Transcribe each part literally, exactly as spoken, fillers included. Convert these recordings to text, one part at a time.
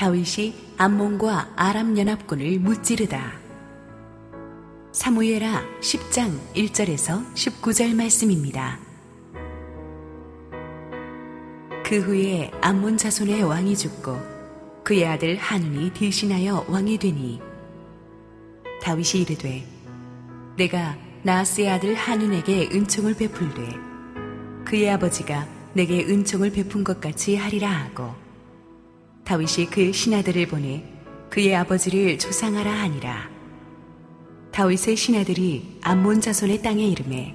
다윗이 암몬과 아람 연합군을 무찌르다. 사무엘하 십 장 일 절에서 십구 절 말씀입니다. 그 후에 암몬 자손의 왕이 죽고 그의 아들 한운이 대신하여 왕이 되니 다윗이 이르되 내가 나하스의 아들 한운에게 은총을 베풀되 그의 아버지가 내게 은총을 베푼 것 같이 하리라 하고 다윗이 그의 신하들을 보내 그의 아버지를 조상하라 하니라. 다윗의 신하들이 암몬 자손의 땅에 이르매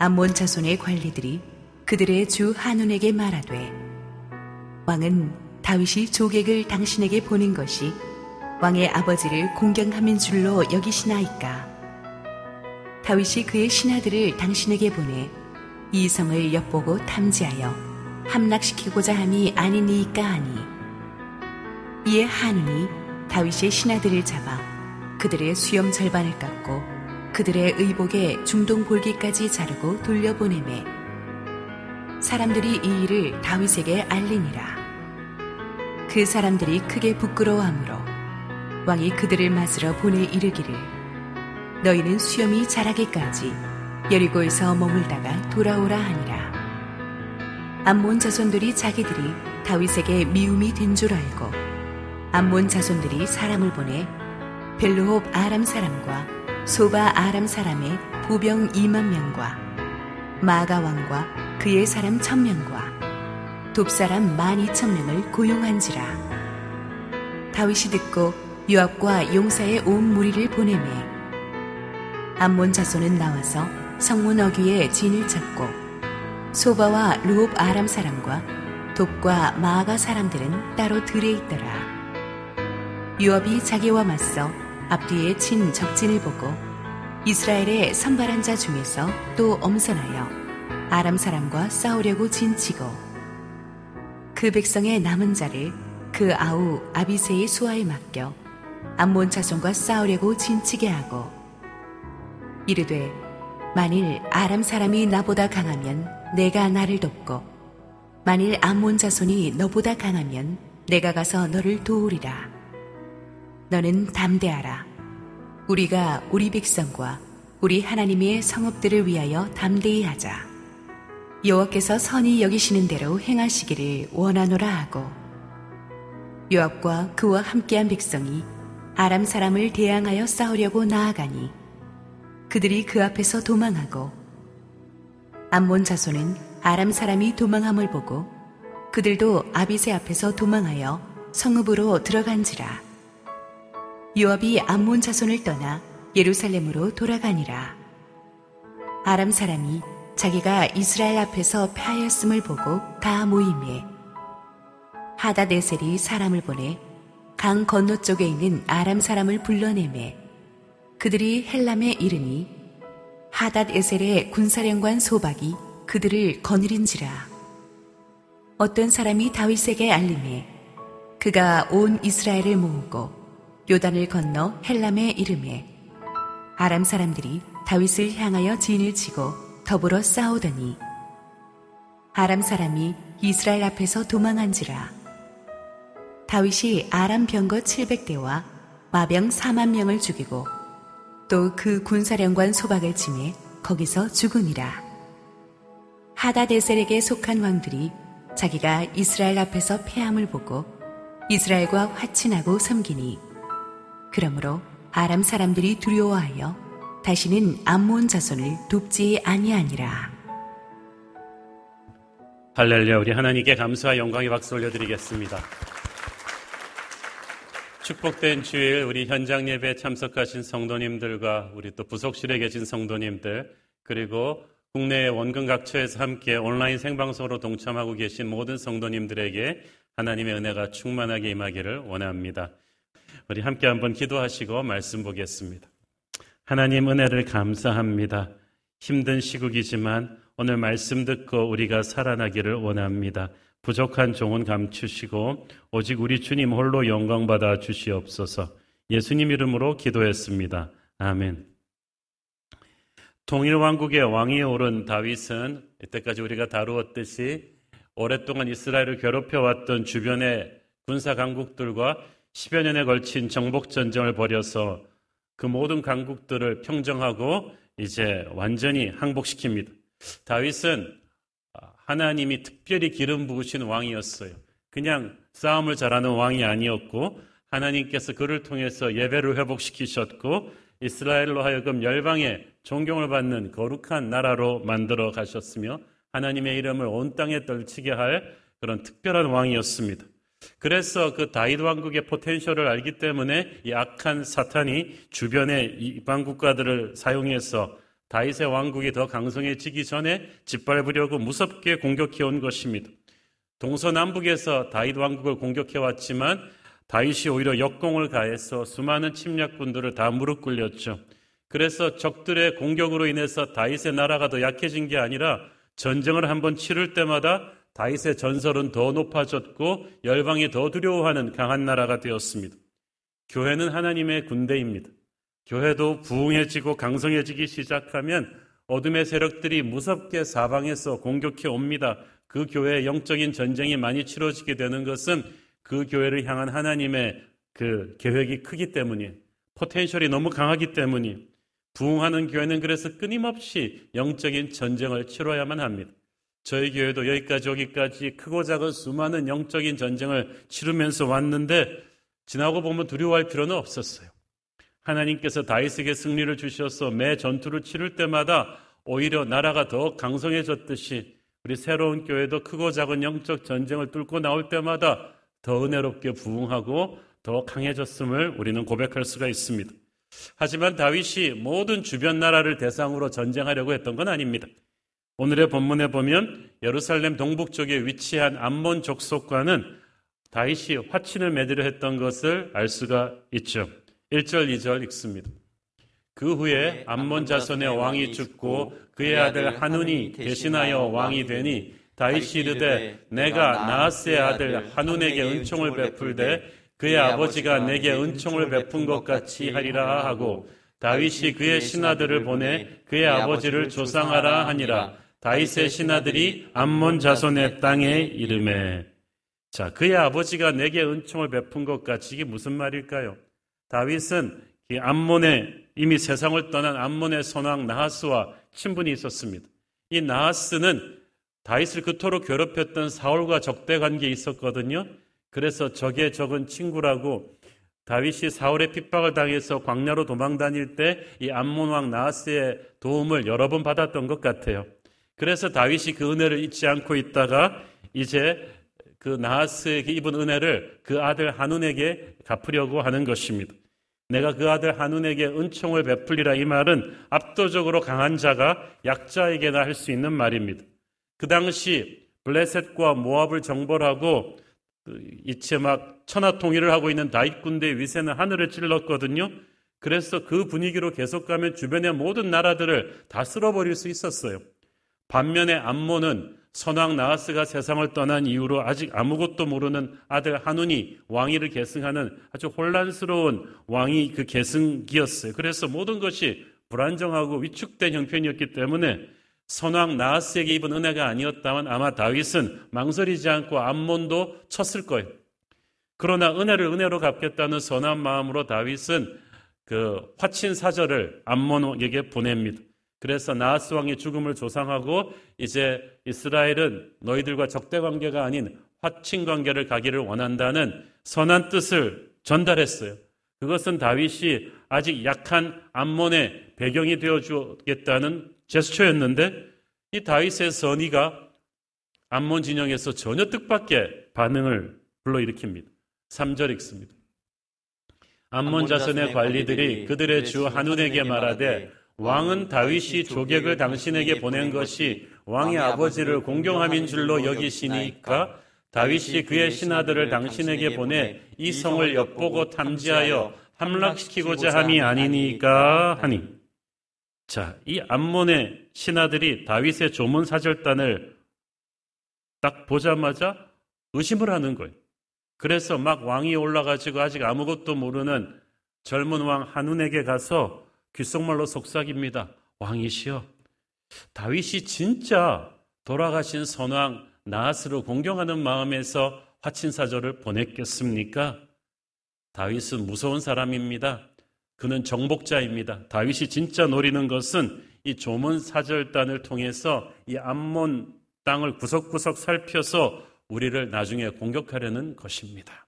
암몬 자손의 관리들이 그들의 주 한운에게 말하되 왕은 다윗이 조객을 당신에게 보낸 것이 왕의 아버지를 공경함인 줄로 여기시나이까. 다윗이 그의 신하들을 당신에게 보내 이 성을 엿보고 탐지하여 함락시키고자 함이 아니니이까 하니 이에 한운이 다윗의 신하들을 잡아 그들의 수염 절반을 깎고 그들의 의복에 중동 볼기까지 자르고 돌려보내매 사람들이 이 일을 다윗에게 알리니라. 그 사람들이 크게 부끄러워하므로 왕이 그들을 맞으러 보내 이르기를 너희는 수염이 자라기까지 여리고에서 머물다가 돌아오라 하니라. 암몬 자손들이 자기들이 다윗에게 미움이 된 줄 알고 암몬 자손들이 사람을 보내 벨루홉 아람 사람과 소바 아람 사람의 보병 이만 명과 마가 왕과 그의 사람 천 명과 돕 사람 만 이천 명을 고용한지라. 다윗이 듣고 요압과 용사의 온 무리를 보내매 암몬 자손은 나와서 성문 어귀에 진을 찾고 소바와 루옵 아람 사람과 돕과 마아가 사람들은 따로 들에 있더라. 요압이 자기와 맞서 앞뒤에 친 적진을 보고 이스라엘의 선발한 자 중에서 또 엄선하여 아람 사람과 싸우려고 진치고 그 백성의 남은 자를 그 아우 아비새의 수하에 맡겨 암몬 자손과 싸우려고 진치게 하고 이르되 만일 아람 사람이 나보다 강하면 내가 나를 돕고 만일 암몬 자손이 너보다 강하면 내가 가서 너를 도우리라. 너는 담대하라. 우리가 우리 백성과 우리 하나님의 성읍들을 위하여 담대히 하자. 여호와께서 선히 여기시는 대로 행하시기를 원하노라 하고 요압과 그와 함께한 백성이 아람 사람을 대항하여 싸우려고 나아가니 그들이 그 앞에서 도망하고 암몬 자손은 아람 사람이 도망함을 보고 그들도 아비새 앞에서 도망하여 성읍으로 들어간지라. 요압이 암몬 자손을 떠나 예루살렘으로 돌아가니라. 아람 사람이 자기가 이스라엘 앞에서 패하였음을 보고 다 모이매 하다네셀이 사람을 보내 강 건너쪽에 있는 아람 사람을 불러내매 그들이 헬람에 이르니 하닷에셀의 군사령관 소박이 그들을 거느린지라. 어떤 사람이 다윗에게 알림해 그가 온 이스라엘을 모으고 요단을 건너 헬람에 이르매 아람 사람들이 다윗을 향하여 진을 치고 더불어 싸우더니 아람 사람이 이스라엘 앞에서 도망한지라. 다윗이 아람 병거 칠백 대와 마병 사만 명을 죽이고 또 그 군사령관 소박을 침해 거기서 죽으니라. 하다데셀에게 속한 왕들이 자기가 이스라엘 앞에서 패함을 보고 이스라엘과 화친하고 섬기니 그러므로 아람 사람들이 두려워하여 다시는 암몬 자손을 돕지 아니하니라. 할렐루야. 우리 하나님께 감사와 영광의 박수 올려드리겠습니다. 축복된 주일 우리 현장 예배에 참석하신 성도님들과 우리 또 부속실에 계신 성도님들 그리고 국내 원근 각처에서 함께 온라인 생방송으로 동참하고 계신 모든 성도님들에게 하나님의 은혜가 충만하게 임하기를 원합니다. 우리 함께 한번 기도하시고 말씀 보겠습니다. 하나님 은혜를 감사합니다. 힘든 시국이지만 오늘 말씀 듣고 우리가 살아나기를 원합니다. 부족한 종은 감추시고 오직 우리 주님 홀로 영광받아 주시옵소서. 예수님 이름으로 기도했습니다. 아멘. 통일왕국의 왕위에 오른 다윗은 이때까지 우리가 다루었듯이 오랫동안 이스라엘을 괴롭혀왔던 주변의 군사 강국들과 십여 년에 걸친 정복전쟁을 벌여서 그 모든 강국들을 평정하고 이제 완전히 항복시킵니다. 다윗은 하나님이 특별히 기름 부으신 왕이었어요. 그냥 싸움을 잘하는 왕이 아니었고 하나님께서 그를 통해서 예배를 회복시키셨고 이스라엘로 하여금 열방의 존경을 받는 거룩한 나라로 만들어 가셨으며 하나님의 이름을 온 땅에 떨치게 할 그런 특별한 왕이었습니다. 그래서 그 다윗 왕국의 포텐셜을 알기 때문에 이 악한 사탄이 주변의 이방 국가들을 사용해서 다윗의 왕국이 더 강성해지기 전에 짓밟으려고 무섭게 공격해온 것입니다. 동서남북에서 다윗 왕국을 공격해왔지만 다윗이 오히려 역공을 가해서 수많은 침략군들을 다 무릎 꿇렸죠. 그래서 적들의 공격으로 인해서 다윗의 나라가 더 약해진 게 아니라 전쟁을 한번 치를 때마다 다윗의 전설은 더 높아졌고 열방이 더 두려워하는 강한 나라가 되었습니다. 교회는 하나님의 군대입니다. 교회도 부흥해지고 강성해지기 시작하면 어둠의 세력들이 무섭게 사방에서 공격해 옵니다. 그 교회의 영적인 전쟁이 많이 치러지게 되는 것은 그 교회를 향한 하나님의 그 계획이 크기 때문이에요. 포텐셜이 너무 강하기 때문이에요. 부흥하는 교회는 그래서 끊임없이 영적인 전쟁을 치러야만 합니다. 저희 교회도 여기까지 오기까지 크고 작은 수많은 영적인 전쟁을 치르면서 왔는데 지나고 보면 두려워할 필요는 없었어요. 하나님께서 다윗에게 승리를 주셔서 매 전투를 치를 때마다 오히려 나라가 더 강성해졌듯이 우리 새로운 교회도 크고 작은 영적 전쟁을 뚫고 나올 때마다 더 은혜롭게 부흥하고 더 강해졌음을 우리는 고백할 수가 있습니다. 하지만 다윗이 모든 주변 나라를 대상으로 전쟁하려고 했던 건 아닙니다. 오늘의 본문에 보면 예루살렘 동북쪽에 위치한 암몬 족속과는 다윗이 화친을 맺으려 했던 것을 알 수가 있죠. 일 절 이 절 읽습니다. 그 후에 암몬 자손의 왕이 죽고 그의 아들 한운이 대신하여 왕이 되니 다윗이 이르되 내가 나하스의 아들 한운에게 은총을 베풀되 그의 아버지가 내게 은총을 베푼 것 같이 하리라 하고 다윗이 그의 신하들을 보내 그의 아버지를 조상하라 하니라. 다윗의 신하들이 암몬 자손의 땅에 이르매. 자, 그의 아버지가 내게 은총을 베푼 것 같이 이게 무슨 말일까요? 다윗은 이 암몬의 이미 세상을 떠난 암몬의 선왕 나하스와 친분이 있었습니다. 이 나하스는 다윗을 그토록 괴롭혔던 사울과 적대 관계에 있었거든요. 그래서 적의 적은 친구라고 다윗이 사울의 핍박을 당해서 광야로 도망다닐 때 이 암몬 왕 나하스의 도움을 여러 번 받았던 것 같아요. 그래서 다윗이 그 은혜를 잊지 않고 있다가 이제 그 나하스에게 입은 은혜를 그 아들 한운에게 갚으려고 하는 것입니다. 내가 그 아들 한운에게 은총을 베풀리라 이 말은 압도적으로 강한 자가 약자에게나 할 수 있는 말입니다. 그 당시 블레셋과 모압을 정벌하고 이제 막 천하통일을 하고 있는 다윗 군대의 위세는 하늘을 찔렀거든요. 그래서 그 분위기로 계속 가면 주변의 모든 나라들을 다 쓸어버릴 수 있었어요. 반면에 암몬은 선왕 나하스가 세상을 떠난 이후로 아직 아무것도 모르는 아들 한운이 왕위를 계승하는 아주 혼란스러운 왕위 그 계승기였어요. 그래서 모든 것이 불안정하고 위축된 형편이었기 때문에 선왕 나하스에게 입은 은혜가 아니었다면 아마 다윗은 망설이지 않고 암몬도 쳤을 거예요. 그러나 은혜를 은혜로 갚겠다는 선한 마음으로 다윗은 그 화친 사절을 암몬에게 보냅니다. 그래서 나하스 왕의 죽음을 조상하고 이제 이스라엘은 너희들과 적대 관계가 아닌 화친 관계를 가기를 원한다는 선한 뜻을 전달했어요. 그것은 다윗이 아직 약한 암몬의 배경이 되어주겠다는 제스처였는데 이 다윗의 선의가 암몬 진영에서 전혀 뜻밖의 반응을 불러일으킵니다. 삼 절 읽습니다. 암몬 자손의 관리들이 그들의 주 한운에게 말하되 왕은 다윗이 조객을 당신에게 보낸 것이 왕의 아버지를 공경함인 줄로 여기시니까 다윗이 그의 신하들을 당신에게 보내 이 성을 엿보고 탐지하여 함락시키고자 함이 아니니까 하니. 자, 이 암몬의 신하들이 다윗의 조문 사절단을 딱 보자마자 의심을 하는 거예요. 그래서 막 왕이 올라가지고 아직 아무것도 모르는 젊은 왕 한운에게 가서 귓속말로 속삭입니다. 왕이시여, 다윗이 진짜 돌아가신 선왕 나하스를 공경하는 마음에서 화친사절을 보냈겠습니까? 다윗은 무서운 사람입니다. 그는 정복자입니다. 다윗이 진짜 노리는 것은 이 조문 사절단을 통해서 이 암몬 땅을 구석구석 살펴서 우리를 나중에 공격하려는 것입니다.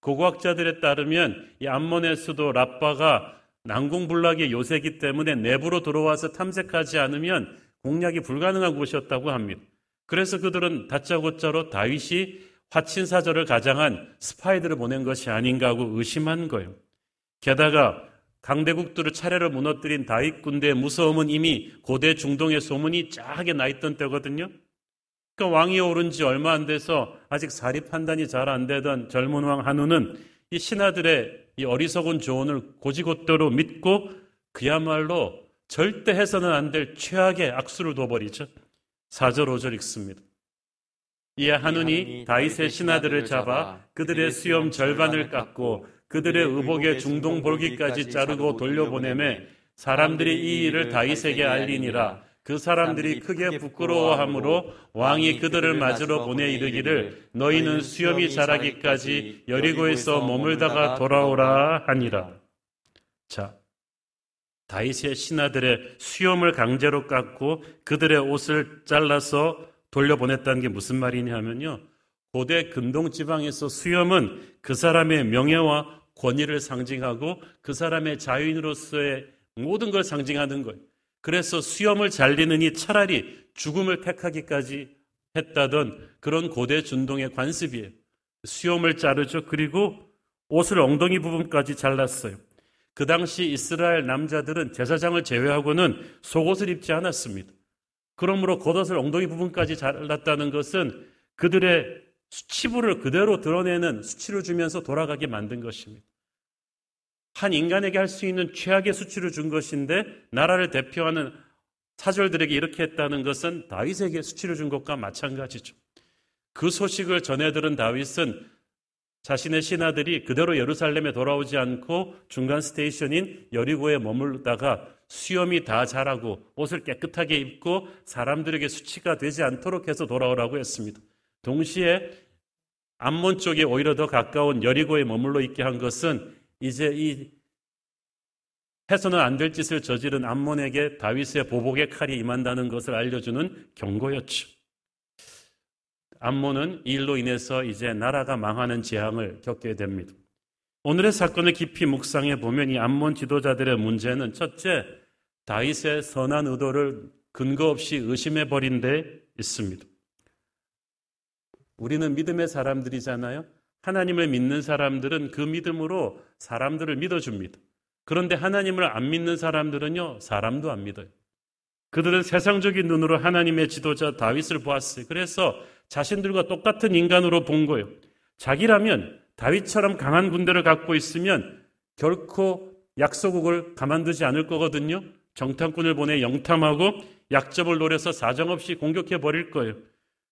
고고학자들에 따르면 이 암몬의 수도 라빠가 난공불락의 요새이기 때문에 내부로 들어와서 탐색하지 않으면 공략이 불가능한 곳이었다고 합니다. 그래서 그들은 다짜고짜로 다윗이 화친사절을 가장한 스파이들을 보낸 것이 아닌가 하고 의심한 거예요. 게다가 강대국들을 차례로 무너뜨린 다윗 군대의 무서움은 이미 고대 중동의 소문이 짜하게 나있던 때거든요. 그러니까 왕이 오른 지 얼마 안 돼서 아직 사리 판단이 잘 안 되던 젊은 왕 한우는 이 신하들의 이 어리석은 조언을 고지고대로 믿고 그야말로 절대 해서는 안 될 최악의 악수를 둬버리죠. 사 절 오 절 읽습니다. 이에 한운이 다윗의 신하들을 잡아 그들의 수염 절반을 깎고 그들의 의복의 중동 볼기까지 자르고 돌려보내매 사람들이 이 일을 다윗에게 알리니라. 그 사람들이 크게 부끄러워함으로 왕이 그들을 맞으러 보내 이르기를 너희는 수염이 자라기까지 여리고에서 머물다가 돌아오라 하니라. 자, 다윗의 신하들의 수염을 강제로 깎고 그들의 옷을 잘라서 돌려보냈다는 게 무슨 말이냐면요, 고대 근동지방에서 수염은 그 사람의 명예와 권위를 상징하고 그 사람의 자유인으로서의 모든 걸 상징하는 거예요. 그래서 수염을 잘리느니 차라리 죽음을 택하기까지 했다던 그런 고대 중동의 관습이에요. 수염을 자르죠. 그리고 옷을 엉덩이 부분까지 잘랐어요. 그 당시 이스라엘 남자들은 제사장을 제외하고는 속옷을 입지 않았습니다. 그러므로 겉옷을 엉덩이 부분까지 잘랐다는 것은 그들의 수치부를 그대로 드러내는 수치를 주면서 돌아가게 만든 것입니다. 한 인간에게 할 수 있는 최악의 수치를 준 것인데 나라를 대표하는 사졸들에게 이렇게 했다는 것은 다윗에게 수치를 준 것과 마찬가지죠. 그 소식을 전해 들은 다윗은 자신의 신하들이 그대로 예루살렘에 돌아오지 않고 중간 스테이션인 여리고에 머물다가 수염이 다 자라고 옷을 깨끗하게 입고 사람들에게 수치가 되지 않도록 해서 돌아오라고 했습니다. 동시에 암몬 쪽에 오히려 더 가까운 여리고에 머물러 있게 한 것은 이제 이 해서는 안 될 짓을 저지른 암몬에게 다윗의 보복의 칼이 임한다는 것을 알려주는 경고였죠. 암몬은 이 일로 인해서 이제 나라가 망하는 재앙을 겪게 됩니다. 오늘의 사건을 깊이 묵상해 보면 이 암몬 지도자들의 문제는 첫째, 다윗의 선한 의도를 근거 없이 의심해 버린 데 있습니다. 우리는 믿음의 사람들이잖아요. 하나님을 믿는 사람들은 그 믿음으로 사람들을 믿어줍니다. 그런데 하나님을 안 믿는 사람들은요, 사람도 안 믿어요. 그들은 세상적인 눈으로 하나님의 지도자 다윗을 보았어요. 그래서 자신들과 똑같은 인간으로 본 거예요. 자기라면 다윗처럼 강한 군대를 갖고 있으면 결코 약소국을 가만두지 않을 거거든요. 정탐꾼을 보내 영탐하고 약점을 노려서 사정없이 공격해 버릴 거예요.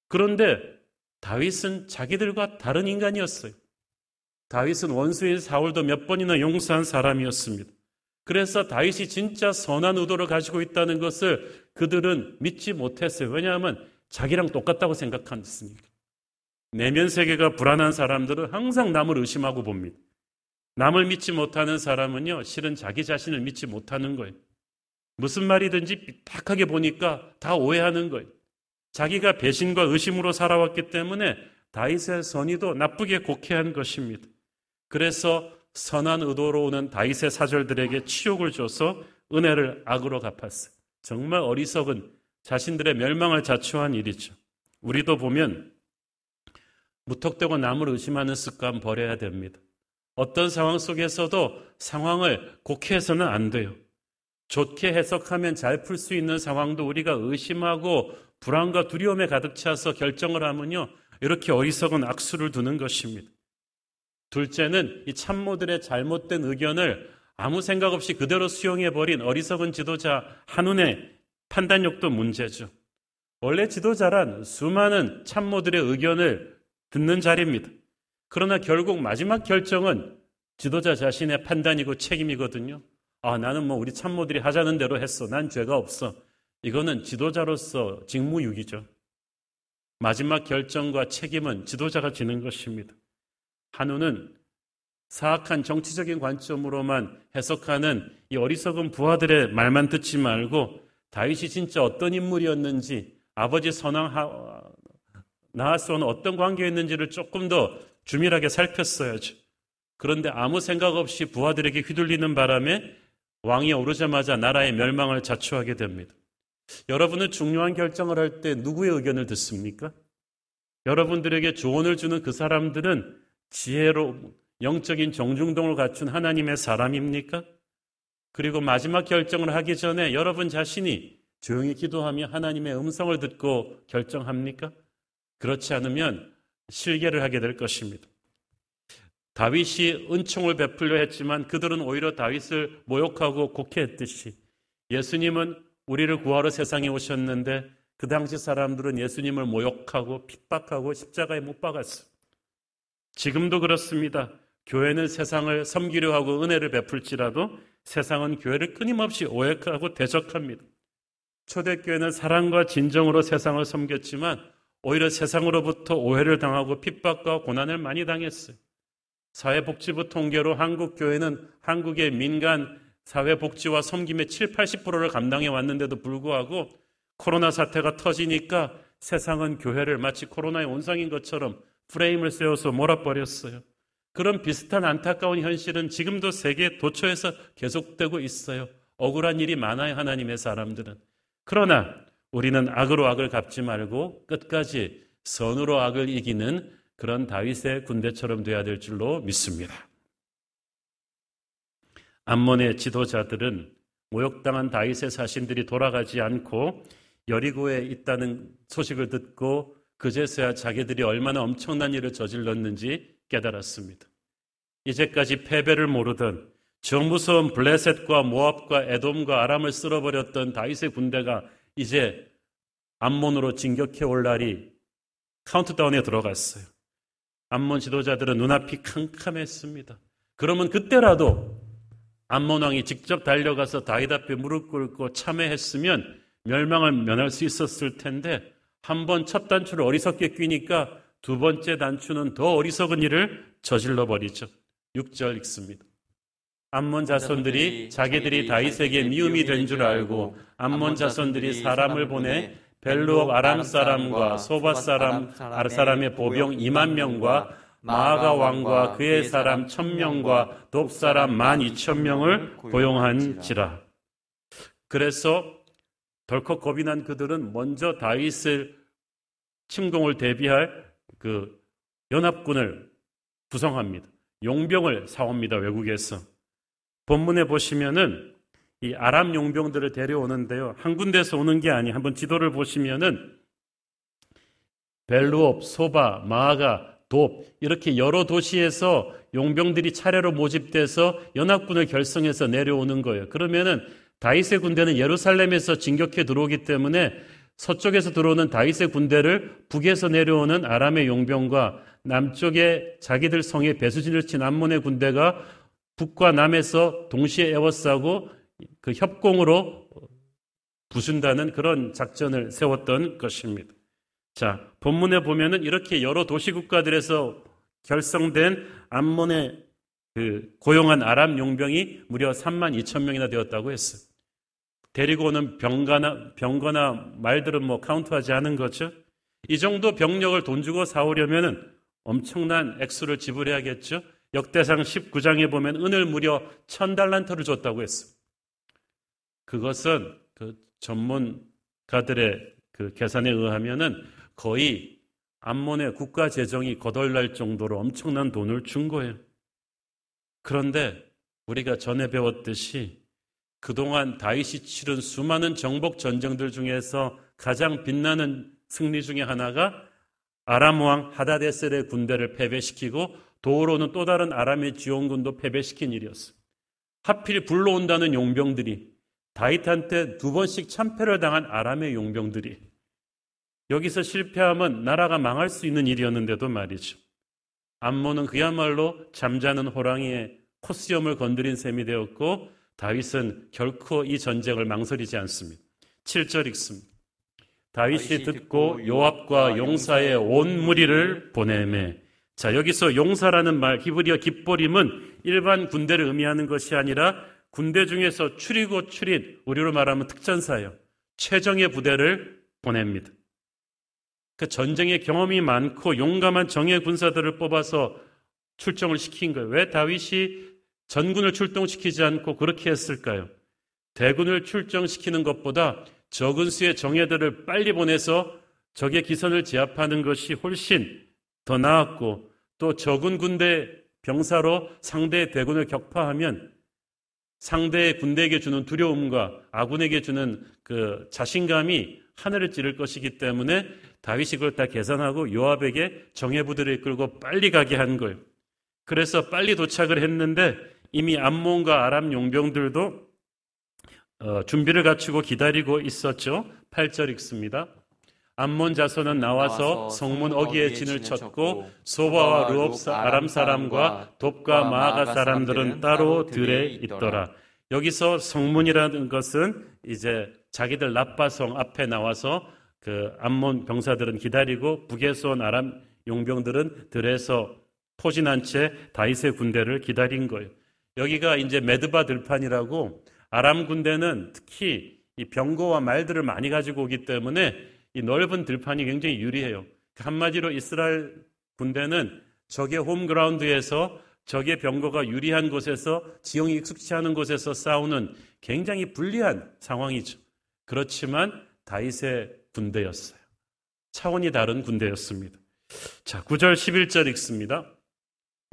그런데 다윗은 자기들과 다른 인간이었어요. 다윗은 원수인 사울도 몇 번이나 용서한 사람이었습니다. 그래서 다윗이 진짜 선한 의도를 가지고 있다는 것을 그들은 믿지 못했어요. 왜냐하면 자기랑 똑같다고 생각했으니까. 내면 세계가 불안한 사람들은 항상 남을 의심하고 봅니다. 남을 믿지 못하는 사람은요, 실은 자기 자신을 믿지 못하는 거예요. 무슨 말이든지 삐딱하게 보니까 다 오해하는 거예요. 자기가 배신과 의심으로 살아왔기 때문에 다윗의 선의도 나쁘게 곡해한 것입니다. 그래서 선한 의도로 오는 다윗의 사절들에게 치욕을 줘서 은혜를 악으로 갚았어요. 정말 어리석은 자신들의 멸망을 자초한 일이죠. 우리도 보면 무턱대고 남을 의심하는 습관 버려야 됩니다. 어떤 상황 속에서도 상황을 곡해해서는 안 돼요. 좋게 해석하면 잘 풀 수 있는 상황도 우리가 의심하고 불안과 두려움에 가득 차서 결정을 하면요, 이렇게 어리석은 악수를 두는 것입니다. 둘째는 이 참모들의 잘못된 의견을 아무 생각 없이 그대로 수용해버린 어리석은 지도자 한운의 판단력도 문제죠. 원래 지도자란 수많은 참모들의 의견을 듣는 자리입니다. 그러나 결국 마지막 결정은 지도자 자신의 판단이고 책임이거든요. 아, 나는 뭐 우리 참모들이 하자는 대로 했어. 난 죄가 없어. 이거는 지도자로서 직무유기죠. 마지막 결정과 책임은 지도자가 지는 것입니다. 한우는 사악한 정치적인 관점으로만 해석하는 이 어리석은 부하들의 말만 듣지 말고 다윗이 진짜 어떤 인물이었는지, 아버지 선왕 나하스와는 어떤 관계였는지를 조금 더 주밀하게 살폈어야죠. 그런데 아무 생각 없이 부하들에게 휘둘리는 바람에 왕이 오르자마자 나라의 멸망을 자초하게 됩니다. 여러분은 중요한 결정을 할 때 누구의 의견을 듣습니까? 여러분들에게 조언을 주는 그 사람들은 지혜로 영적인 정중동을 갖춘 하나님의 사람입니까? 그리고 마지막 결정을 하기 전에 여러분 자신이 조용히 기도하며 하나님의 음성을 듣고 결정합니까? 그렇지 않으면 실개를 하게 될 것입니다. 다윗이 은총을 베풀려 했지만 그들은 오히려 다윗을 모욕하고 곡해했듯이, 예수님은 우리를 구하러 세상에 오셨는데 그 당시 사람들은 예수님을 모욕하고 핍박하고 십자가에 못 박았습니다. 지금도 그렇습니다. 교회는 세상을 섬기려 하고 은혜를 베풀지라도 세상은 교회를 끊임없이 오해하고 대적합니다. 초대교회는 사랑과 진정으로 세상을 섬겼지만 오히려 세상으로부터 오해를 당하고 핍박과 고난을 많이 당했어요. 사회복지부 통계로 한국교회는 한국의 민간 사회복지와 섬김의 칠십, 팔십 퍼센트를 감당해 왔는데도 불구하고 코로나 사태가 터지니까 세상은 교회를 마치 코로나의 온상인 것처럼 프레임을 세워서 몰아버렸어요. 그런 비슷한 안타까운 현실은 지금도 세계 도처에서 계속되고 있어요. 억울한 일이 많아요, 하나님의 사람들은. 그러나 우리는 악으로 악을 갚지 말고 끝까지 선으로 악을 이기는 그런 다윗의 군대처럼 돼야 될 줄로 믿습니다. 암몬의 지도자들은 모욕당한 다윗의 사신들이 돌아가지 않고 여리고에 있다는 소식을 듣고 그제서야 자기들이 얼마나 엄청난 일을 저질렀는지 깨달았습니다. 이제까지 패배를 모르던 저 무서운 블레셋과 모압과 에돔과 아람을 쓸어버렸던 다윗의 군대가 이제 암몬으로 진격해 올 날이 카운트다운에 들어갔어요. 암몬 지도자들은 눈앞이 캄캄했습니다. 그러면 그때라도 암몬 왕이 직접 달려가서 다윗 앞에 무릎 꿇고 참회했으면 멸망을 면할 수 있었을 텐데, 한 번 첫 단추를 어리석게 끼니까 두 번째 단추는 더 어리석은 일을 저질러버리죠. 육 절 읽습니다. 암몬 자손들이 자기들이 다윗에게 미움이 된 줄 알고 암몬 자손들이 사람을 보내 벨루홉 아람 사람과 소바 사람 아르사람의 보병 이만 명과 마가 왕과 그의 사람 천 명과 돕 사람 만 이천 명을 고용한지라. 그래서 덜컥 겁이 난 그들은 먼저 다윗의 침공을 대비할 그 연합군을 구성합니다. 용병을 사옵니다, 외국에서. 본문에 보시면은 이 아람 용병들을 데려오는데요, 한 군데에서 오는 게 아니에요. 한번 지도를 보시면은 벨루옵, 소바, 마가, 돕, 이렇게 여러 도시에서 용병들이 차례로 모집돼서 연합군을 결성해서 내려오는 거예요. 그러면은 다윗의 군대는 예루살렘에서 진격해 들어오기 때문에 서쪽에서 들어오는 다윗의 군대를 북에서 내려오는 아람의 용병과 남쪽에 자기들 성에 배수진을 친 암몬의 군대가 북과 남에서 동시에 에워싸고 그 협공으로 부순다는 그런 작전을 세웠던 것입니다. 자, 본문에 보면은 이렇게 여러 도시 국가들에서 결성된 암몬의 그 고용한 아람 용병이 무려 삼만 이천 명이나 되었다고 했어요. 데리고 오는 병거나, 병거나 말들은 뭐 카운트하지 않은 거죠. 이 정도 병력을 돈 주고 사오려면 엄청난 액수를 지불해야겠죠. 역대상 십구 장에 보면 은을 무려 천 달란트를 줬다고 했어요. 그것은 그 전문가들의 그 계산에 의하면은 거의 암몬의 국가 재정이 거덜날 정도로 엄청난 돈을 준 거예요. 그런데 우리가 전에 배웠듯이 그동안 다윗이 치른 수많은 정복 전쟁들 중에서 가장 빛나는 승리 중에 하나가 아람 왕 하다데셀의 군대를 패배시키고 도우로는 또 다른 아람의 지원군도 패배시킨 일이었어요. 하필 불러온다는 용병들이 다윗한테 두 번씩 참패를 당한 아람의 용병들이, 여기서 실패하면 나라가 망할 수 있는 일이었는데도 말이죠. 암몬은 그야말로 잠자는 호랑이의 콧수염을 건드린 셈이 되었고 다윗은 결코 이 전쟁을 망설이지 않습니다. 칠 절 읽습니다. 다윗이 듣고 요압과 용사의 온 무리를 보내매. 자, 여기서 용사라는 말, 히브리어 깃보림은 일반 군대를 의미하는 것이 아니라 군대 중에서 추리고 추린, 우리로 말하면 특전사예요. 최정의 부대를 보냅니다. 그 전쟁의 경험이 많고 용감한 정예 군사들을 뽑아서 출정을 시킨 거예요. 왜 다윗이 전군을 출동시키지 않고 그렇게 했을까요? 대군을 출정시키는 것보다 적은 수의 정예들을 빨리 보내서 적의 기선을 제압하는 것이 훨씬 더 나았고, 또 적은 군대 병사로 상대의 대군을 격파하면 상대의 군대에게 주는 두려움과 아군에게 주는 그 자신감이 하늘을 찌를 것이기 때문에 다윗이 그걸 다 계산하고 요압에게 정예부대를 이끌고 빨리 가게 한 거예요. 그래서 빨리 도착을 했는데 이미 암몬과 아람 용병들도 어, 준비를 갖추고 기다리고 있었죠. 팔 절 읽습니다. 암몬 자손은 나와서 성문 어귀에 진을 쳤고 소바와 르홉 아람 사람과 돕과 마가 사람들은 따로 들에 있더라. 여기서 성문이라는 것은 이제 자기들 라빠성 앞에 나와서 그 암몬 병사들은 기다리고 북에서 온 아람 용병들은 들에서 포진한 채 다윗의 군대를 기다린 거예요. 여기가 이제 메드바 들판이라고, 아람 군대는 특히 이 병거와 말들을 많이 가지고 오기 때문에 이 넓은 들판이 굉장히 유리해요. 한마디로 이스라엘 군대는 적의 홈그라운드에서 적의 병거가 유리한 곳에서, 지형이 익숙치 않은 곳에서 싸우는 굉장히 불리한 상황이죠. 그렇지만 다윗의 군대였어요. 차원이 다른 군대였습니다. 자, 구 절 십일 절 읽습니다.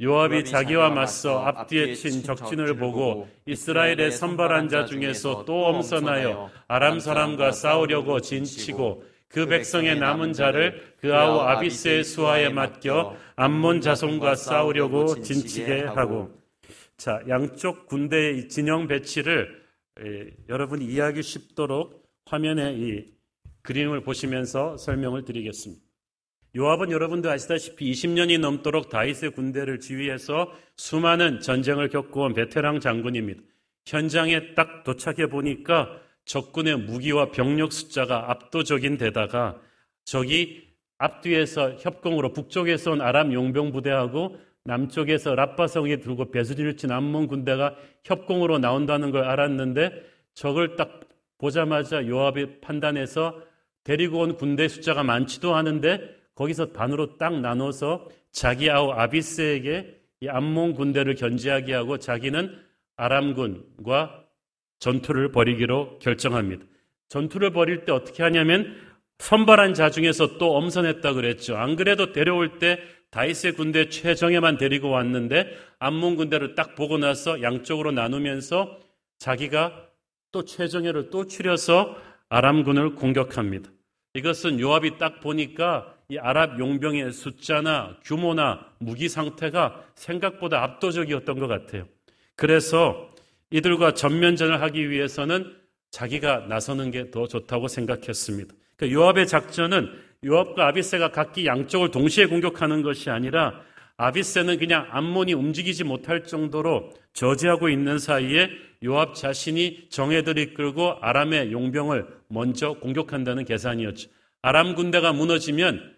요압이 자기와 맞서 앞뒤에 친 적진을 보고 이스라엘의 선발한 자 중에서 또 엄선하여 아람 사람과 싸우려고 진치고 그 백성의 남은 자를 그 아우 아비새의 수하에 맡겨 암몬 자손과 싸우려고 진치게 하고. 자, 양쪽 군대의 진영 배치를 여러분이 이해하기 쉽도록 화면에 이 그림을 보시면서 설명을 드리겠습니다. 요압은 여러분도 아시다시피 이십 년이 넘도록 다윗의 군대를 지휘해서 수많은 전쟁을 겪어온 베테랑 장군입니다. 현장에 딱 도착해 보니까 적군의 무기와 병력 숫자가 압도적인 데다가 적이 앞뒤에서 협공으로 북쪽에서 온 아람 용병 부대하고 남쪽에서 라빠성에 들고 배수진을 친 암몬 군대가 협공으로 나온다는 걸 알았는데, 적을 딱 보자마자 요압이 판단해서 데리고 온 군대 숫자가 많지도 않은데 거기서 반으로 딱 나눠서 자기 아우 아비새에게 이 암몬 군대를 견제하게 하고 자기는 아람군과 전투를 벌이기로 결정합니다. 전투를 벌일 때 어떻게 하냐면 선발한 자 중에서 또 엄선했다 그랬죠. 안 그래도 데려올 때 다윗의 군대 최정예만 데리고 왔는데 암몬 군대를 딱 보고 나서 양쪽으로 나누면서 자기가 또 최정예를 또 추려서 아람군을 공격합니다. 이것은 요압이 딱 보니까 이 아랍 용병의 숫자나 규모나 무기 상태가 생각보다 압도적이었던 것 같아요. 그래서 이들과 전면전을 하기 위해서는 자기가 나서는 게 더 좋다고 생각했습니다. 그러니까 요압의 작전은 요압과 아비새가 각기 양쪽을 동시에 공격하는 것이 아니라 아비새는 그냥 암몬이 움직이지 못할 정도로 저지하고 있는 사이에 요압 자신이 정예들을 이끌고 아람의 용병을 먼저 공격한다는 계산이었죠. 아람 군대가 무너지면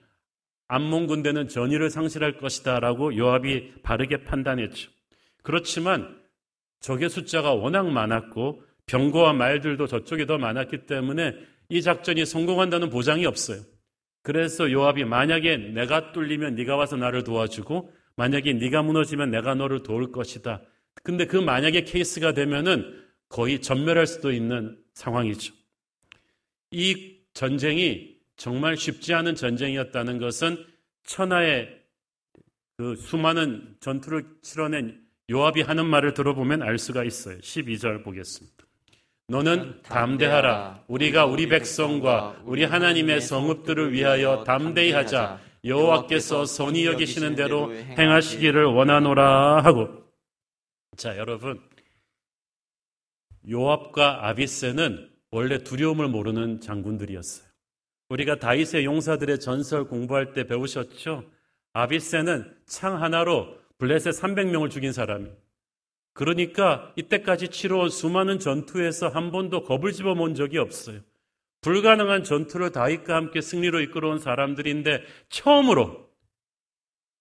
암몬 군대는 전의를 상실할 것이다 라고 요압이 바르게 판단했죠. 그렇지만 적의 숫자가 워낙 많았고 병거와 말들도 저쪽이 더 많았기 때문에 이 작전이 성공한다는 보장이 없어요. 그래서 요압이 만약에 내가 뚫리면 네가 와서 나를 도와주고 만약에 네가 무너지면 내가 너를 도울 것이다. 근데 그 만약에 케이스가 되면은 거의 전멸할 수도 있는 상황이죠. 이 전쟁이 정말 쉽지 않은 전쟁이었다는 것은 천하의 그 수많은 전투를 치러낸 요압이 하는 말을 들어보면 알 수가 있어요. 십이 절 보겠습니다. 너는 담대하라. 우리가 우리 백성과 우리 하나님의 성읍들을 위하여 담대히 하자. 여호와께서 선히 여기시는 대로 행하시기를 원하노라 하고. 자, 여러분, 요압과 아비새는 원래 두려움을 모르는 장군들이었어요. 우리가 다윗의 용사들의 전설 공부할 때 배우셨죠? 아비새는 창 하나로 블레셋 삼백 명을 죽인 사람이에요. 그러니까 이때까지 치러온 수많은 전투에서 한 번도 겁을 집어본 적이 없어요. 불가능한 전투를 다윗과 함께 승리로 이끌어온 사람들인데 처음으로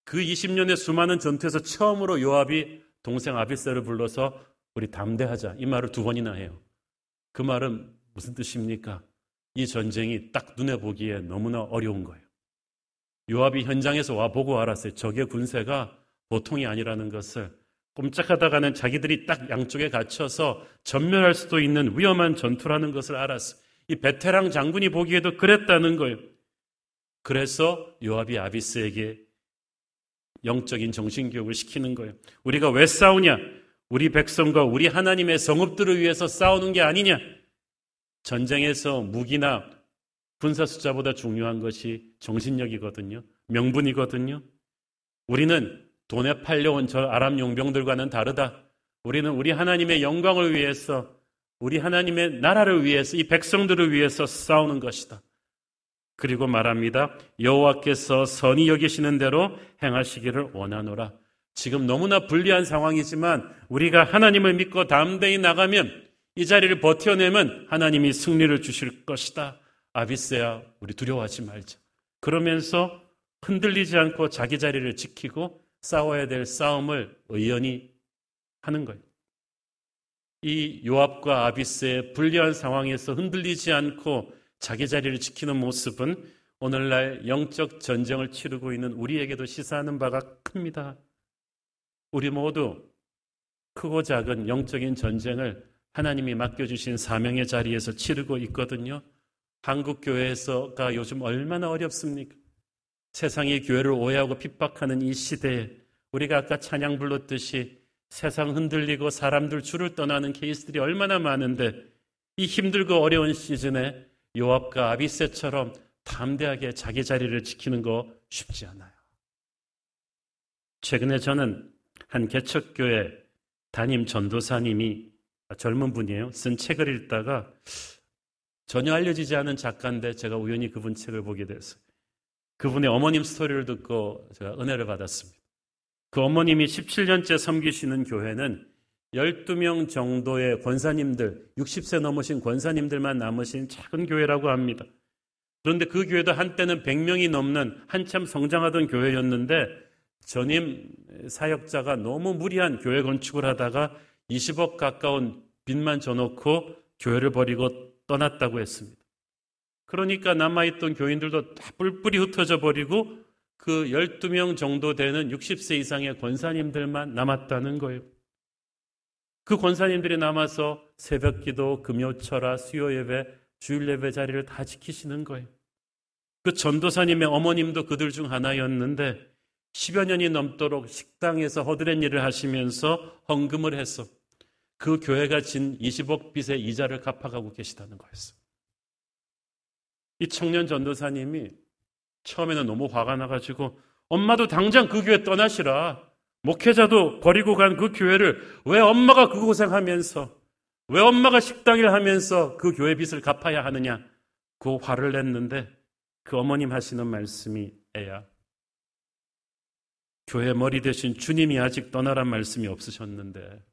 그 이십 년의 수많은 전투에서 처음으로 요압이 동생 아비새를 불러서 우리 담대하자 이 말을 두 번이나 해요. 그 말은 무슨 뜻입니까? 이 전쟁이 딱 눈에 보기에 너무나 어려운 거예요. 요압이 현장에서 와보고 알았어요. 적의 군세가 보통이 아니라는 것을. 꼼짝하다가는 자기들이 딱 양쪽에 갇혀서 전멸할 수도 있는 위험한 전투라는 것을 알았어요. 이 베테랑 장군이 보기에도 그랬다는 거예요. 그래서 요압이 아비새에게 영적인 정신교육을 시키는 거예요. 우리가 왜 싸우냐? 우리 백성과 우리 하나님의 성읍들을 위해서 싸우는 게 아니냐? 전쟁에서 무기나 군사 숫자보다 중요한 것이 정신력이거든요. 명분이거든요. 우리는 돈에 팔려온 저 아람 용병들과는 다르다. 우리는 우리 하나님의 영광을 위해서, 우리 하나님의 나라를 위해서, 이 백성들을 위해서 싸우는 것이다. 그리고 말합니다. 여호와께서 선히 여기시는 대로 행하시기를 원하노라. 지금 너무나 불리한 상황이지만 우리가 하나님을 믿고 담대히 나가면, 이 자리를 버텨내면 하나님이 승리를 주실 것이다. 아비새야, 우리 두려워하지 말자. 그러면서 흔들리지 않고 자기 자리를 지키고 싸워야 될 싸움을 의연히 하는 거예요. 이 요압과 아비새의 불리한 상황에서 흔들리지 않고 자기 자리를 지키는 모습은 오늘날 영적 전쟁을 치르고 있는 우리에게도 시사하는 바가 큽니다. 우리 모두 크고 작은 영적인 전쟁을 하나님이 맡겨주신 사명의 자리에서 치르고 있거든요. 한국교회에서가 요즘 얼마나 어렵습니까? 세상이 교회를 오해하고 핍박하는 이 시대에 우리가 아까 찬양 불렀듯이 세상 흔들리고 사람들 줄을 떠나는 케이스들이 얼마나 많은데, 이 힘들고 어려운 시즌에 요압과 아비새처럼 담대하게 자기 자리를 지키는 거 쉽지 않아요. 최근에 저는 한 개척교회 담임 전도사님이, 젊은 분이에요, 쓴 책을 읽다가 전혀 알려지지 않은 작가인데 제가 우연히 그분 책을 보게 됐어요. 그분의 어머님 스토리를 듣고 제가 은혜를 받았습니다. 그 어머님이 십칠 년째 섬기시는 교회는 열두 명 정도의 권사님들, 육십 세 넘으신 권사님들만 남으신 작은 교회라고 합니다. 그런데 그 교회도 한때는 백 명이 넘는 한참 성장하던 교회였는데 전임 사역자가 너무 무리한 교회 건축을 하다가 이십억 가까운 빚만 져놓고 교회를 버리고 떠났다고 했습니다. 그러니까 남아있던 교인들도 다 뿔뿔이 흩어져 버리고 그 열두 명 정도 되는 육십 세 이상의 권사님들만 남았다는 거예요. 그 권사님들이 남아서 새벽기도, 금요철화, 수요예배, 주일예배 자리를 다 지키시는 거예요. 그 전도사님의 어머님도 그들 중 하나였는데 십여 년이 넘도록 식당에서 허드렛 일을 하시면서 헌금을 해서 그 교회가 진 이십억 빚의 이자를 갚아가고 계시다는 거였어요. 이 청년 전도사님이 처음에는 너무 화가 나가지고 엄마도 당장 그 교회 떠나시라, 목회자도 버리고 간 그 교회를 왜 엄마가 그 고생하면서, 왜 엄마가 식당일 하면서 그 교회 빚을 갚아야 하느냐, 그 화를 냈는데 그 어머님 하시는 말씀이, 애야, 교회 머리 대신 주님이 아직 떠나란 말씀이 없으셨는데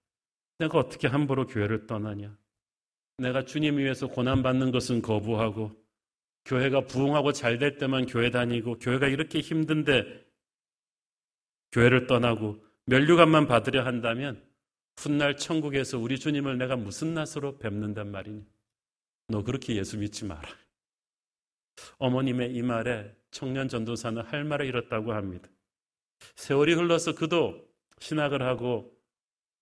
내가 어떻게 함부로 교회를 떠나냐. 내가 주님 위해서 고난받는 것은 거부하고 교회가 부흥하고 잘 될 때만 교회 다니고, 교회가 이렇게 힘든데 교회를 떠나고 면류관만 받으려 한다면 훗날 천국에서 우리 주님을 내가 무슨 낯으로 뵙는단 말이냐. 너 그렇게 예수 믿지 마라. 어머님의 이 말에 청년 전도사는 할 말을 잃었다고 합니다. 세월이 흘러서 그도 신학을 하고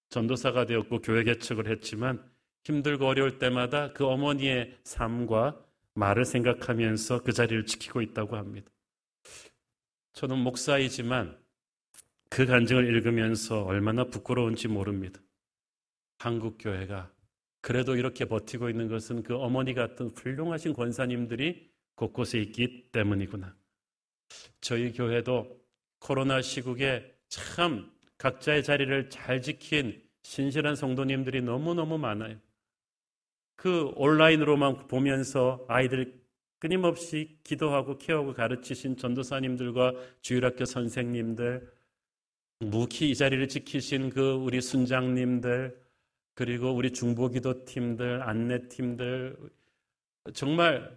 전도사가 되었고 교회 개척을 했지만 힘들고 어려울 때마다 그 어머니의 삶과 말을 생각하면서 그 자리를 지키고 있다고 합니다. 저는 목사이지만 그 간증을 읽으면서 얼마나 부끄러운지 모릅니다. 한국 교회가 그래도 이렇게 버티고 있는 것은 그 어머니 같은 훌륭하신 권사님들이 곳곳에 있기 때문이구나. 저희 교회도 코로나 시국에 참 각자의 자리를 잘 지킨 신실한 성도님들이 너무너무 많아요. 그 온라인으로만 보면서 아이들 끊임없이 기도하고 케어하고 가르치신 전도사님들과 주일학교 선생님들, 묵히 이 자리를 지키신 그 우리 순장님들, 그리고 우리 중보기도팀들, 안내팀들, 정말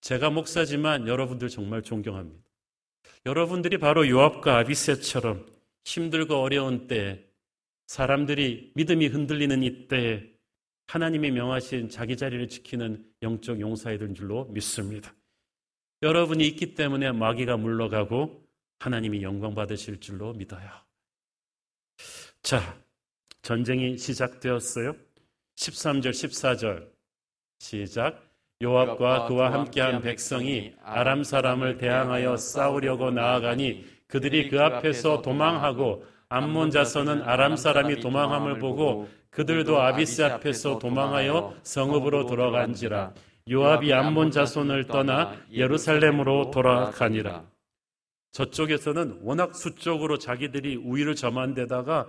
제가 목사지만 여러분들 정말 존경합니다. 여러분들이 바로 요압과 아비새처럼 힘들고 어려운 때에, 사람들이 믿음이 흔들리는 이때에 하나님이 명하신 자기 자리를 지키는 영적 용사이 된 줄로 믿습니다. 여러분이 있기 때문에 마귀가 물러가고 하나님이 영광 받으실 줄로 믿어요. 자, 전쟁이 시작되었어요. 십삼 절, 십사 절 시작. 요압과 그와 함께한 백성이 아람 사람을 대항하여 싸우려고 나아가니 그들이 그 앞에서 도망하고 암몬 자손은 아람 사람이 도망함을 보고 그들도 아비새 앞에서 도망하여 성읍으로 돌아간지라. 요압이 암몬 자손을 떠나 예루살렘으로 돌아가니라. 저쪽에서는 워낙 수적으로 자기들이 우위를 점한 데다가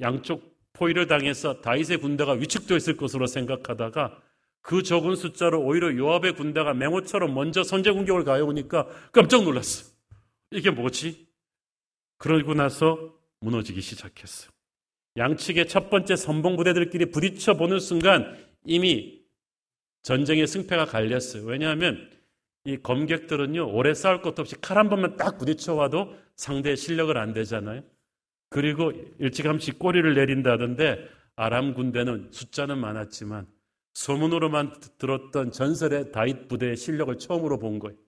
양쪽 포위를 당해서 다윗의 군대가 위축되어 있을 것으로 생각하다가 그 적은 숫자로 오히려 요압의 군대가 맹호처럼 먼저 선제 공격을 가해오니까 깜짝 놀랐어. 이게 뭐지? 그러고 나서 무너지기 시작했어. 양측의 첫 번째 선봉부대들끼리 부딪혀보는 순간 이미 전쟁의 승패가 갈렸어요. 왜냐하면 이 검객들은요, 오래 싸울 것도 없이 칼 한 번만 딱 부딪혀와도 상대의 실력을 안 되잖아요. 그리고 일찌감치 꼬리를 내린다던데, 아람 군대는 숫자는 많았지만 소문으로만 들었던 전설의 다윗 부대의 실력을 처음으로 본 거예요.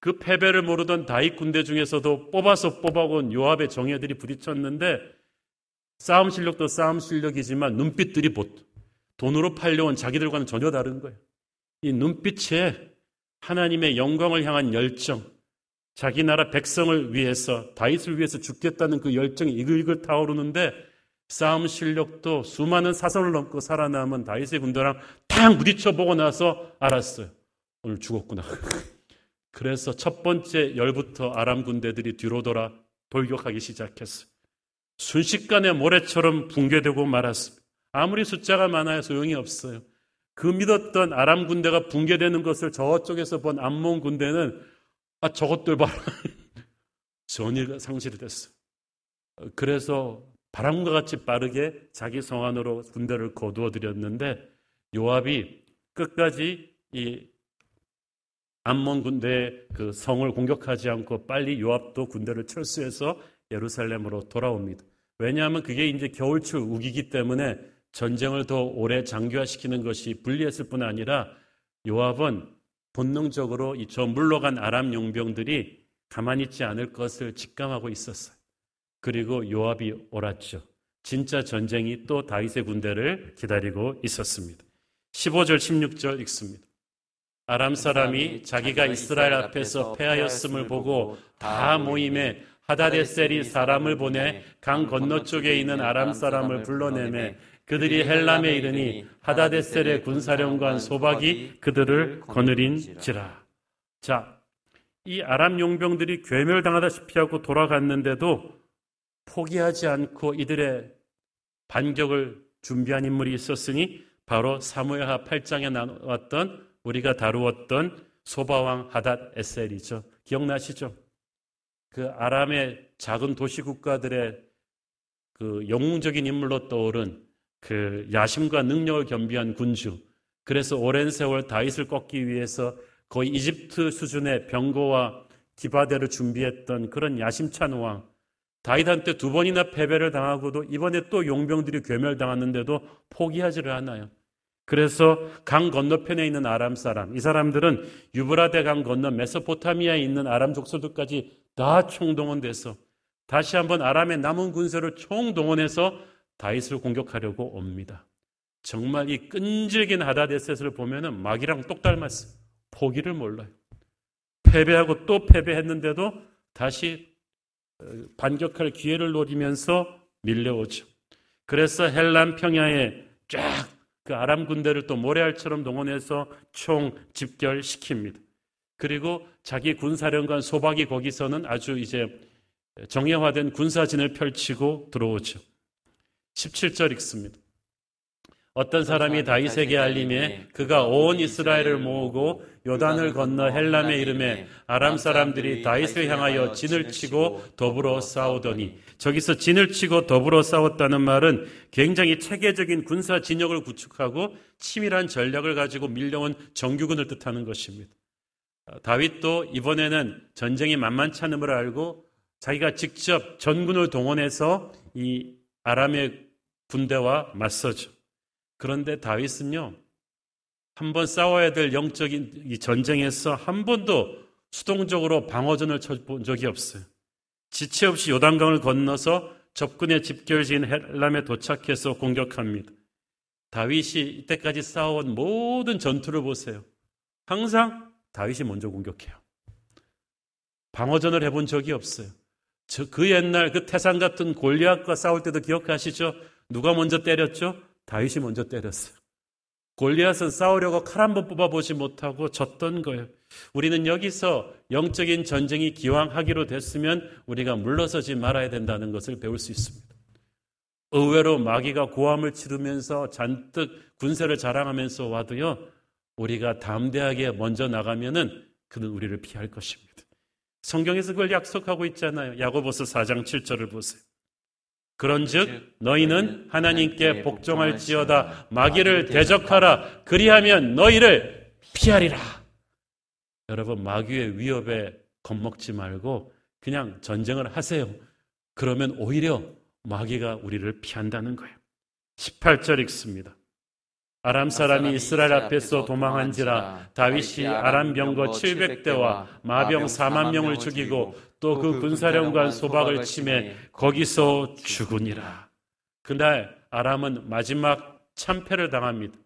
그 패배를 모르던 다윗 군대 중에서도 뽑아서 뽑아온 요압의 정예들이 부딪혔는데, 싸움 실력도 싸움 실력이지만 눈빛들이 돈으로 팔려온 자기들과는 전혀 다른 거예요. 이 눈빛에 하나님의 영광을 향한 열정, 자기 나라 백성을 위해서, 다윗을 위해서 죽겠다는 그 열정이 이글이글 타오르는데, 싸움 실력도 수많은 사선을 넘고 살아남은 다윗의 군대랑 탕 부딪혀보고 나서 알았어요. 오늘 죽었구나. 그래서 첫 번째 열부터 아람 군대들이 뒤로 돌아 돌격하기 시작했어요. 순식간에 모래처럼 붕괴되고 말았습니다. 아무리 숫자가 많아야 소용이 없어요. 그 믿었던 아람 군대가 붕괴되는 것을 저쪽에서 본 암몬 군대는 아 저것들 봐라. 전의가 상실이 됐어. 그래서 바람과 같이 빠르게 자기 성 안으로 군대를 거두어들였는데, 요압이 끝까지 이 암몬 군대의 그 성을 공격하지 않고 빨리 요압도 군대를 철수해서 예루살렘으로 돌아옵니다. 왜냐하면 그게 이제 겨울철 우기기 때문에 전쟁을 더 오래 장기화시키는 것이 불리했을 뿐 아니라 요압은 본능적으로 이 저 물러간 아람 용병들이 가만히 있지 않을 것을 직감하고 있었어요. 그리고 요압이 옳았죠. 진짜 전쟁이 또 다윗의 군대를 기다리고 있었습니다. 십오 절, 십육 절 읽습니다. 아람 사람이 자기가 이스라엘 앞에서 패하였음을 보고 다 모임에 하다데셀이 사람을 보내 강 건너쪽에 있는 아람 사람을 불러내매 그들이 헬람에 이르니 하다데셀의 군사령관 소박이 그들을 거느린지라. 자, 이 아람 용병들이 괴멸당하다시피 하고 돌아갔는데도 포기하지 않고 이들의 반격을 준비한 인물이 있었으니 바로 사무엘하 팔 장에 나왔던, 우리가 다루었던 소바왕 하닷에셀이죠. 기억나시죠? 그 아람의 작은 도시국가들의 그 영웅적인 인물로 떠오른 그 야심과 능력을 겸비한 군주. 그래서 오랜 세월 다윗을 꺾기 위해서 거의 이집트 수준의 병거와 기바대를 준비했던 그런 야심찬 왕. 다윗한테 두 번이나 패배를 당하고도 이번에 또 용병들이 괴멸당했는데도 포기하지를 않아요. 그래서 강 건너편에 있는 아람 사람, 이 사람들은 유브라데 강 건너 메소포타미아에 있는 아람 족속들까지 다 총동원돼서 다시 한번 아람의 남은 군세를 총동원해서 다윗을 공격하려고 옵니다. 정말 이 끈질긴 하다데셋을 보면은 마귀랑 똑 닮았어요. 포기를 몰라요. 패배하고 또 패배했는데도 다시 반격할 기회를 노리면서 밀려오죠. 그래서 헬람 평야에 쫙 그 아람 군대를 또 모래알처럼 동원해서 총 집결시킵니다. 그리고 자기 군사령관 소박이 거기서는 아주 이제 정예화된 군사진을 펼치고 들어오죠. 십칠 절 읽습니다. 어떤 사람이 다윗에게 알림에 그가 온 이스라엘을 모으고 요단을 건너 헬람의 이름에 아람 사람들이 다윗을 향하여 진을 치고 더불어 싸우더니, 저기서 진을 치고 더불어 싸웠다는 말은 굉장히 체계적인 군사 진영을 구축하고 치밀한 전략을 가지고 밀려온 정규군을 뜻하는 것입니다. 다윗도 이번에는 전쟁이 만만치 않음을 알고 자기가 직접 전군을 동원해서 이 아람의 군대와 맞서죠. 그런데 다윗은요, 한번 싸워야 될 영적인 이 전쟁에서 한 번도 수동적으로 방어전을 쳐본 적이 없어요. 지체 없이 요단강을 건너서 접근의 집결지인 헬람에 도착해서 공격합니다. 다윗이 이때까지 싸워온 모든 전투를 보세요. 항상 다윗이 먼저 공격해요. 방어전을 해본 적이 없어요. 저 그 옛날 그 태산 같은 골리앗과 싸울 때도 기억하시죠? 누가 먼저 때렸죠? 다윗이 먼저 때렸어요. 골리앗은 싸우려고 칼 한 번 뽑아보지 못하고 졌던 거예요. 우리는 여기서 영적인 전쟁이 기왕 하기로 됐으면 우리가 물러서지 말아야 된다는 것을 배울 수 있습니다. 의외로 마귀가 고함을 치르면서 잔뜩 군세를 자랑하면서 와도요, 우리가 담대하게 먼저 나가면은 그는 우리를 피할 것입니다. 성경에서 그걸 약속하고 있잖아요. 야고보서 사 장 칠 절을 보세요. 그런즉 너희는 하나님께 복종할지어다. 마귀를 대적하라. 그리하면 너희를 피하리라. 여러분, 마귀의 위협에 겁먹지 말고 그냥 전쟁을 하세요. 그러면 오히려 마귀가 우리를 피한다는 거예요. 십팔 절 읽습니다. 아람 사람이 이스라엘 앞에서 도망한지라 다윗이 아람 병거 칠백 대와 마병 사만 명을 죽이고 또 그 군사령관 소박을 치매 거기서 죽으니라. 그날 아람은 마지막 참패를 당합니다.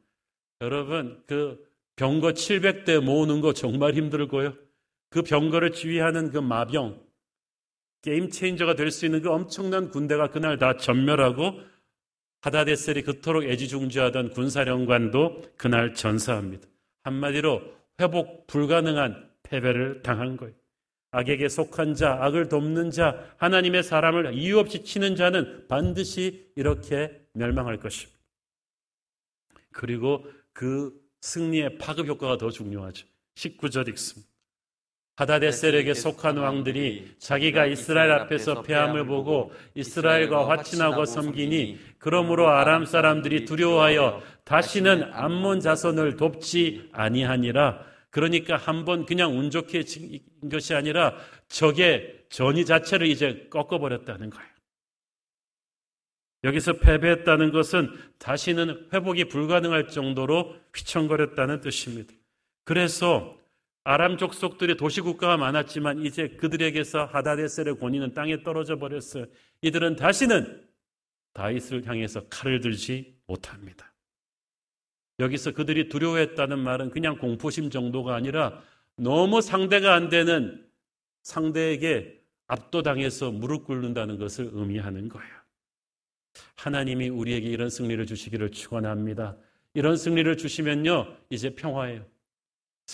여러분, 그 병거 칠백 대 모으는 거 정말 힘들고요. 그 병거를 지휘하는 그 마병, 게임 체인저가 될 수 있는 그 엄청난 군대가 그날 다 전멸하고 하다데셀이 그토록 애지중지하던 군사령관도 그날 전사합니다. 한마디로 회복 불가능한 패배를 당한 거예요. 악에게 속한 자, 악을 돕는 자, 하나님의 사람을 이유 없이 치는 자는 반드시 이렇게 멸망할 것입니다. 그리고 그 승리의 파급 효과가 더 중요하죠. 십구 절 읽습니다. 하다데셀에게 속한 왕들이 자기가 이스라엘 앞에서 패함을 보고 이스라엘과 화친하고 섬기니 그러므로 아람 사람들이 두려워하여 다시는 암몬 자손을 돕지 아니하니라. 그러니까 한번 그냥 운 좋게 진 것이 아니라 적의 전이 자체를 이제 꺾어버렸다는 거예요. 여기서 패배했다는 것은 다시는 회복이 불가능할 정도로 휘청거렸다는 뜻입니다. 그래서 아람 족속들의 도시국가가 많았지만 이제 그들에게서 하다데셀의 권위는 땅에 떨어져 버렸어요. 이들은 다시는 다윗을 향해서 칼을 들지 못합니다. 여기서 그들이 두려워했다는 말은 그냥 공포심 정도가 아니라 너무 상대가 안 되는 상대에게 압도당해서 무릎 꿇는다는 것을 의미하는 거예요. 하나님이 우리에게 이런 승리를 주시기를 축원합니다. 이런 승리를 주시면요, 이제 평화예요.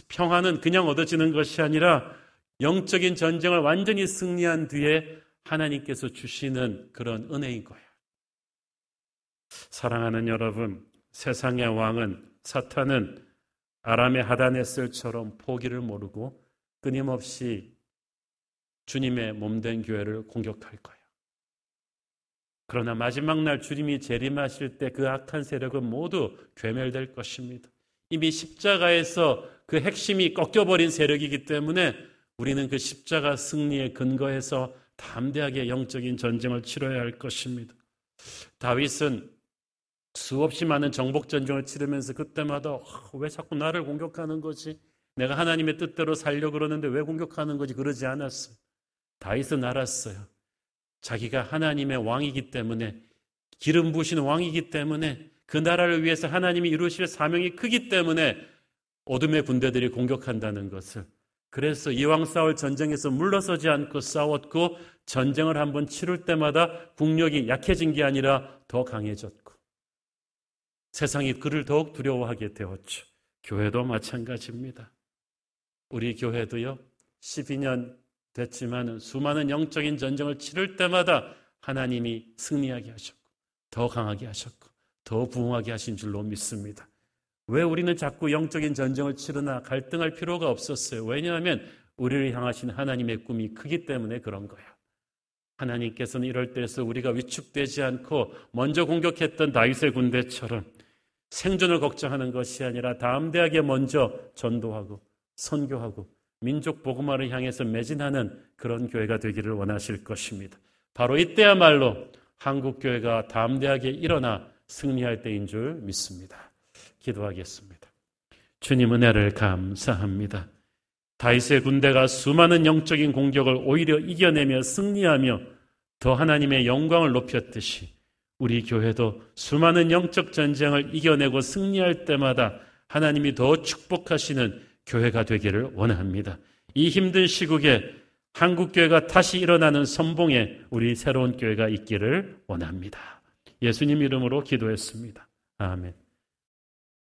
평화는 그냥 얻어지는 것이 아니라 영적인 전쟁을 완전히 승리한 뒤에 하나님께서 주시는 그런 은혜인 거예요. 사랑하는 여러분, 세상의 왕은, 사탄은 아람의 하다네셀처럼 포기를 모르고 끊임없이 주님의 몸된 교회를 공격할 거예요. 그러나 마지막 날 주님이 재림하실 때 그 악한 세력은 모두 괴멸될 것입니다. 이미 십자가에서 그 핵심이 꺾여버린 세력이기 때문에 우리는 그 십자가 승리에 근거해서 담대하게 영적인 전쟁을 치러야 할 것입니다. 다윗은 수없이 많은 정복전쟁을 치르면서 그때마다 왜 자꾸 나를 공격하는 거지? 내가 하나님의 뜻대로 살려고 그러는데 왜 공격하는 거지? 그러지 않았어요. 다윗은 알았어요. 자기가 하나님의 왕이기 때문에, 기름 부으신 왕이기 때문에, 그 나라를 위해서 하나님이 이루실 사명이 크기 때문에 어둠의 군대들이 공격한다는 것을. 그래서 이왕 싸울 전쟁에서 물러서지 않고 싸웠고, 전쟁을 한번 치를 때마다 국력이 약해진 게 아니라 더 강해졌고, 세상이 그를 더욱 두려워하게 되었죠. 교회도 마찬가지입니다. 우리 교회도요, 십이 년 됐지만 수많은 영적인 전쟁을 치를 때마다 하나님이 승리하게 하셨고, 더 강하게 하셨고, 더 부흥하게 하신 줄로 믿습니다. 왜 우리는 자꾸 영적인 전쟁을 치르나 갈등할 필요가 없었어요. 왜냐하면 우리를 향하신 하나님의 꿈이 크기 때문에 그런 거예요. 하나님께서는 이럴 때에서 우리가 위축되지 않고 먼저 공격했던 다윗의 군대처럼 생존을 걱정하는 것이 아니라 담대하게 먼저 전도하고 선교하고 민족 복음화를 향해서 매진하는 그런 교회가 되기를 원하실 것입니다. 바로 이때야말로 한국교회가 담대하게 일어나 승리할 때인 줄 믿습니다. 기도하겠습니다. 주님 은혜를 감사합니다. 다윗의 군대가 수많은 영적인 공격을 오히려 이겨내며 승리하며 더 하나님의 영광을 높였듯이 우리 교회도 수많은 영적 전쟁을 이겨내고 승리할 때마다 하나님이 더 축복하시는 교회가 되기를 원합니다. 이 힘든 시국에 한국교회가 다시 일어나는 선봉에 우리 새로운 교회가 있기를 원합니다. 예수님 이름으로 기도했습니다. 아멘.